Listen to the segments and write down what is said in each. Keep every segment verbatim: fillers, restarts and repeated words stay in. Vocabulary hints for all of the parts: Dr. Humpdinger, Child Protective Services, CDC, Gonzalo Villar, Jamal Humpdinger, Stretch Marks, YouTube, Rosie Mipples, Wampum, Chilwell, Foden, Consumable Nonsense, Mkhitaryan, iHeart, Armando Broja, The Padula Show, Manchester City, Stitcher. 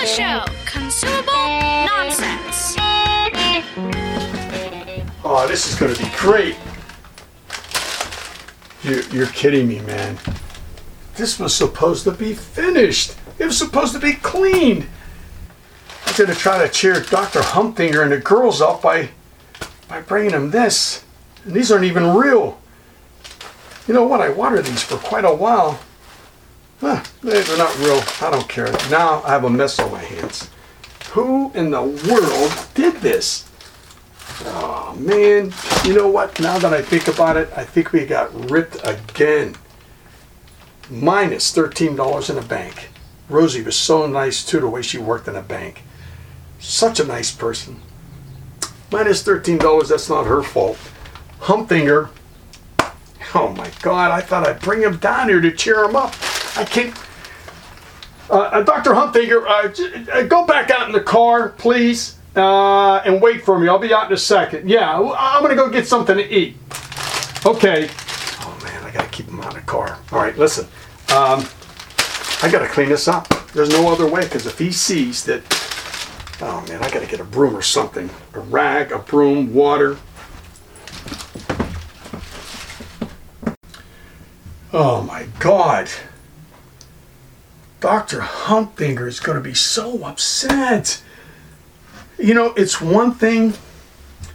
Padula Show. Consumable nonsense. Oh, this is going to be great. You're, you're kidding me, man. This was supposed to be finished. It was supposed to be cleaned. I'm going to try to cheer Doctor Humpdinger and the girls up by, by bringing them this. And these aren't even real. You know what? I watered these for quite a while. Huh, they're not real. I don't care. Now I have a mess on my hands. Who in the world did this? Oh, man. You know what? Now that I think about it, I think we got ripped again. Minus thirteen dollars in the bank. Rosie was so nice, too, the way she worked in a bank. Such a nice person. Minus thirteen dollars, that's not her fault. Humpdinger. Oh, my God. I thought I'd bring him down here to cheer him up. I can't. Uh, uh, Doctor Humpdinger, uh, j- uh, go back out in the car, please, uh, and wait for me. I'll be out in a second. Yeah, I'm going to go get something to eat. Okay. Oh, man, I got to keep him out of the car. All right, listen. Um, I got to clean this up. There's no other way, because if he sees that. Oh, man, I got to get a broom or something. A rag, a broom, water. Oh, my God. Doctor Humpdinger is going to be so upset. You know, it's one thing.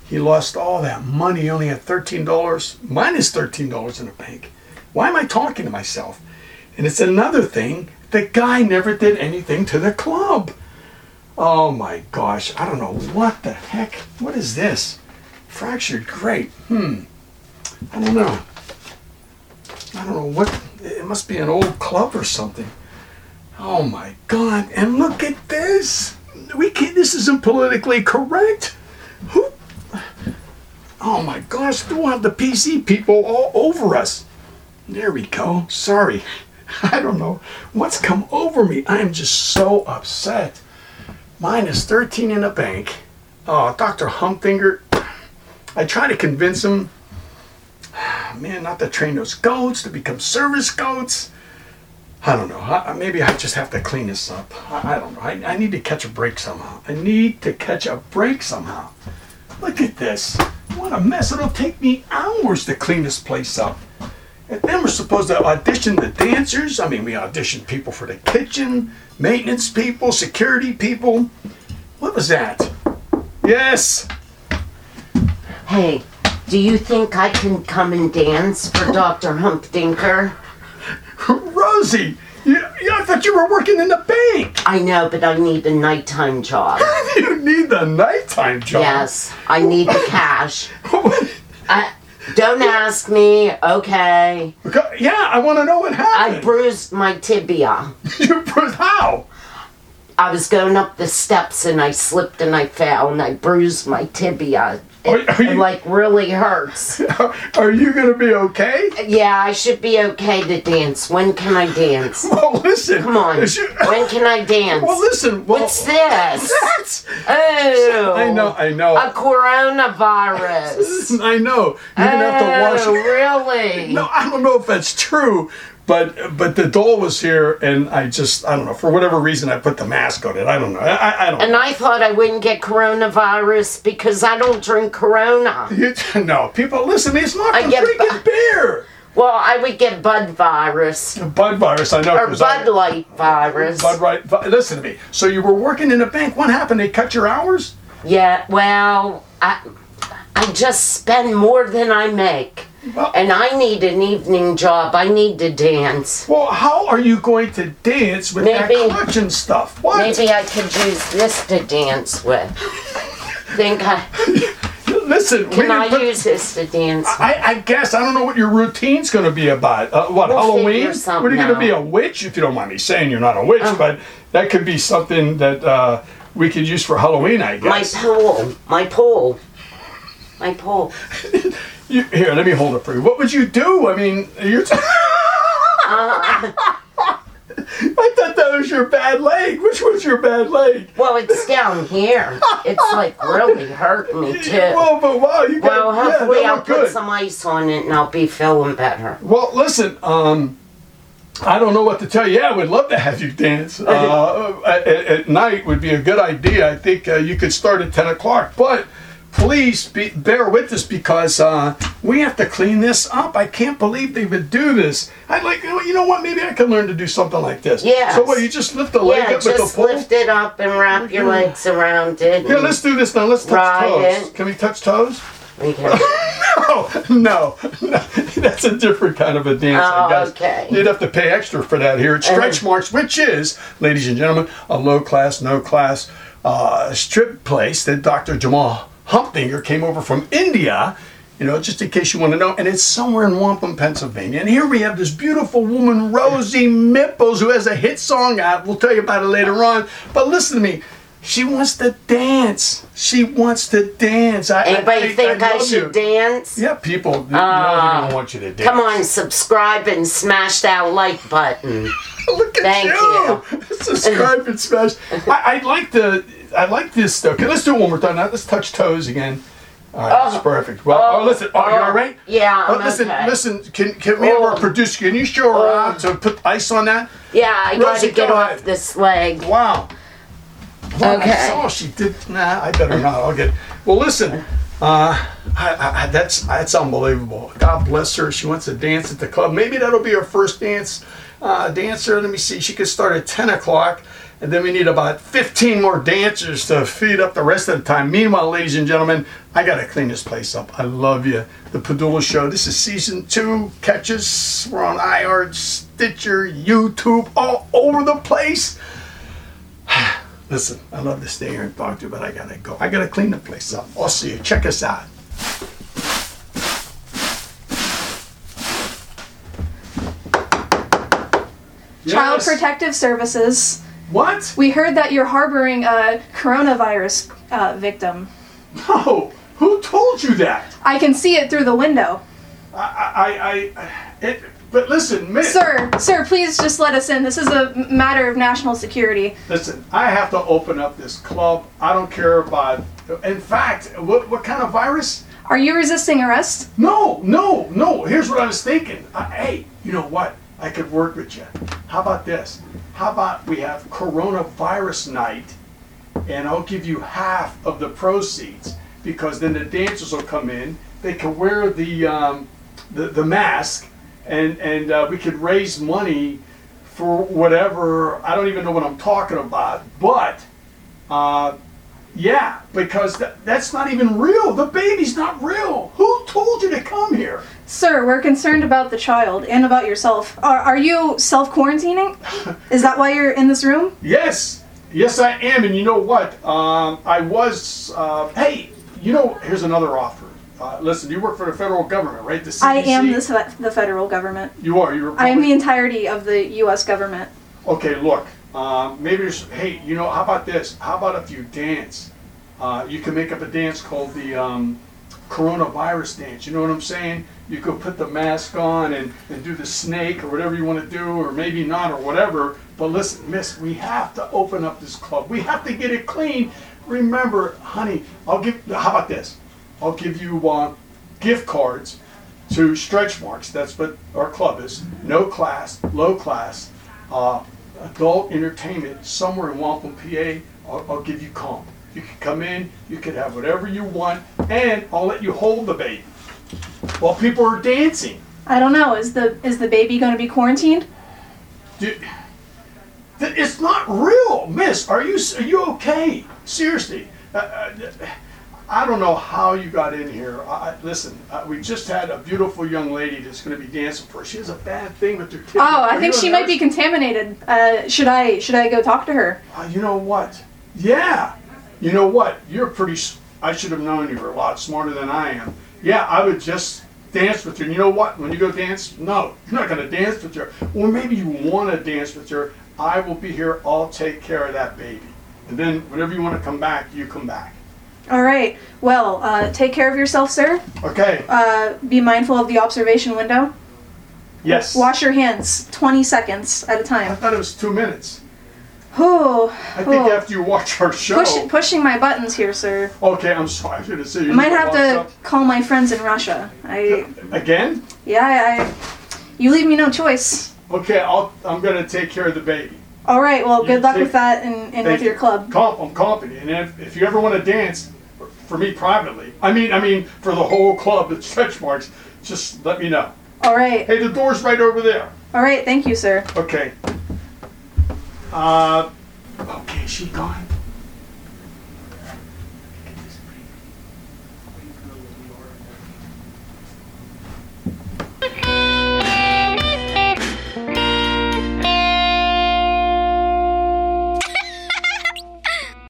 He lost all that money. He only had thirteen dollars, minus thirteen dollars in the bank. Why am I talking to myself? And it's another thing. The guy never did anything to the club. Oh, my gosh. I don't know. What the heck? What is this? Fractured grate. Hmm. I don't know. I don't know what. It must be an old club or something. Oh my God, and look at this. We can't, this isn't politically correct. Who? Oh my gosh, we'll have the P C people all over us. There we go, sorry. I don't know what's come over me. I'm just so upset. Minus thirteen in the bank. Oh, Doctor Humpdinger, I try to convince him, man, not to train those goats, to become service goats. I don't know. I, maybe I just have to clean this up. I, I don't know. I, I need to catch a break somehow. I need to catch a break somehow. Look at this. What a mess. It'll take me hours to clean this place up. And then we're supposed to audition the dancers. I mean, we auditioned people for the kitchen, maintenance people, security people. What was that? Yes. Hey, do you think I can come and dance for Doctor Humpdinger? Rosie, you, you, I thought you were working in the bank. I know, but I need a nighttime job. You need the nighttime job? Yes, I need the cash. uh, don't ask me, okay? Yeah, I want to know what happened. I bruised my tibia. You bruised how? I was going up the steps and I slipped and I fell and I bruised my tibia. It, are, are you, it like really hurts. Are you going to be okay? Yeah, I should be okay to dance. When can I dance? Well, listen. Come on. You, when can I dance? Well, listen. Well, what's this? That's, oh. I know, I know. A coronavirus. I know. You're going to have to watch. Oh, really? No, I don't know if that's true. But but the doll was here, and I just, I don't know, for whatever reason, I put the mask on it. I don't know. I, I don't and know. I thought I wouldn't get coronavirus because I don't drink Corona. You, no, people, listen, it's not I the freaking bu- beer. Well, I would get Bud virus. Bud virus, I know. Or Bud I, Light virus. Bud Light, listen to me. So you were working in a bank. What happened? They cut your hours? Yeah, well, I, I just spend more than I make. Well, and I need an evening job. I need to dance. Well, how are you going to dance with maybe, that clutch and stuff? What? Maybe I could use this to dance with. Think I... Listen. Can I put, use this to dance with? I, I guess. I don't know what your routine's going to be about. Uh, what, we'll Halloween? What, are you going to be a witch? If you don't mind me saying you're not a witch, oh. But that could be something that uh, we could use for Halloween, I guess. My pole. My pole. My pole. You, here, let me hold it for you. What would you do? I mean, you're... T- uh, I thought that was your bad leg. Which was your bad leg? Well, it's down here. It's, like, really hurt me, too. Well, but wow, you got... Well, hopefully yeah, I'll put good. some ice on it and I'll be feeling better. Well, listen, um... I don't know what to tell you. Yeah, I would love to have you dance. Uh, at, at night would be a good idea. I think uh, you could start at ten o'clock. But please be, bear with us because uh, we have to clean this up. I can't believe they would do this. I'd like, you know what, maybe I can learn to do something like this. Yeah. So what, you just lift the leg yeah, up with the pole? Yeah, just lift it up and wrap your legs around it. Yeah, let's do this now. Let's touch toes. It. Can we touch toes? We can. No, no, no, that's a different kind of a dance. Oh, I guess. Okay. You'd have to pay extra for that here at Stretch Marks, which is, ladies and gentlemen, a low-class, no-class uh, strip place that Doctor Jamal Humpdinger came over from India, you know, just in case you want to know, and it's somewhere in Wampum, Pennsylvania. And here we have this beautiful woman, Rosie Mipples, who has a hit song out. We'll tell you about it later on, but listen to me. She wants to dance. She wants to dance. I, Anybody I, I, think I, I should you. dance? Yeah, people. Uh, no, they don't want you to dance. Come on, subscribe and smash that like button. Look at Thank you. you. Subscribe and smash. I, I'd like to. I like this stuff. Okay, let's do it one more time. Now let's touch toes again. All right, oh, that's perfect. Well, oh, oh listen. Are oh, you all right? Yeah. I'm oh, listen, okay. listen. Can can we have our producer? Can you show her how to put ice on that? Yeah, I got to get go off ahead. this leg. Wow. Well, okay. I saw she did. Nah, I better not. I'll get. Well, listen. Uh, I, I, that's that's unbelievable. God bless her. She wants to dance at the club. Maybe that'll be her first dance. Uh, dancer. Let me see. She could start at ten o'clock, and then we need about fifteen more dancers to feed up the rest of the time. Meanwhile, ladies and gentlemen, I gotta clean this place up. I love you. The Padula Show. This is season two. Catch us. We're on iHeart, Stitcher, YouTube, all over the place. Listen, I love to stay here and talk to you, but I gotta go. I gotta clean the place up. I'll see you. Check us out. Yes. Child Protective Services. What? We heard that you're harboring a coronavirus uh, victim. No, who told you that? I can see it through the window. I, I, I, it. But listen, miss. Sir, sir, please just let us in. This is a matter of national security. Listen, I have to open up this club. I don't care about... In fact, what what kind of virus? Are you resisting arrest? No, no, no. Here's what I was thinking. I, hey, you know what? I could work with you. How about this? How about we have coronavirus night, and I'll give you half of the proceeds, because then the dancers will come in. They can wear the um, the, the mask, and and uh, we could raise money for whatever. I don't even know what I'm talking about, but uh, yeah, because th- that's not even real. The baby's not real. Who told you to come here? Sir, we're concerned about the child and about yourself. Are, are you self-quarantining? Is that why you're in this room? Yes. Yes, I am. And you know what? Um, I was, uh, hey, you know, here's another offer. Uh, listen, you work for the federal government, right? The C D C. I am the, the federal government. You are. You're. I am the entirety of the U S government. Okay, look. Uh, maybe there's. Hey, you know, how about this? How about if you dance? Uh, you can make up a dance called the um, coronavirus dance. You know what I'm saying? You could put the mask on and, and do the snake or whatever you want to do, or maybe not, or whatever. But listen, miss, we have to open up this club. We have to get it clean. Remember, honey, I'll give. How about this? I'll give you uh, gift cards to Stretch Marks. That's what our club is. No class, low class, uh, adult entertainment somewhere in Wampum, P A. I'll, I'll give you comp. You can come in, you can have whatever you want, and I'll let you hold the baby while people are dancing. I don't know. Is the is the baby going to be quarantined? Dude, it's not real, miss. Are you are you okay? Seriously. Uh, uh, I don't know how you got in here. I, listen, uh, we just had a beautiful young lady that's going to be dancing for us. She has a bad thing with her kid. Oh, Are I think she might be contaminated. Uh, should I should I go talk to her? Uh, you know what? Yeah. You know what? You're pretty... I should have known you were a lot smarter than I am. Yeah, I would just dance with her. And you know what? When you go dance, no, you're not going to dance with her. Or maybe you want to dance with her. I will be here. I'll take care of that baby. And then whenever you want to come back, you come back. All right. Well, uh, take care of yourself, sir. Okay. Uh, be mindful of the observation window. Yes. Wash your hands twenty seconds at a time. I thought it was two minutes. Oh. I think oh. after you watch our show. Push, pushing my buttons here, sir. Okay, I'm sorry. I should have said you might have to up. call my friends in Russia. I Again? Yeah, I, I. You leave me no choice. okay, I'll, I'm going to take care of the baby. All right, well, you good luck with that and, and with your club. Comp, I'm comping. And if, if you ever want to dance, for me privately, I mean, I mean, for the whole club at Stretch Marks, just let me know. All right. Hey, the door's right over there. All right, thank you, sir. Okay. Uh, okay, is she gone?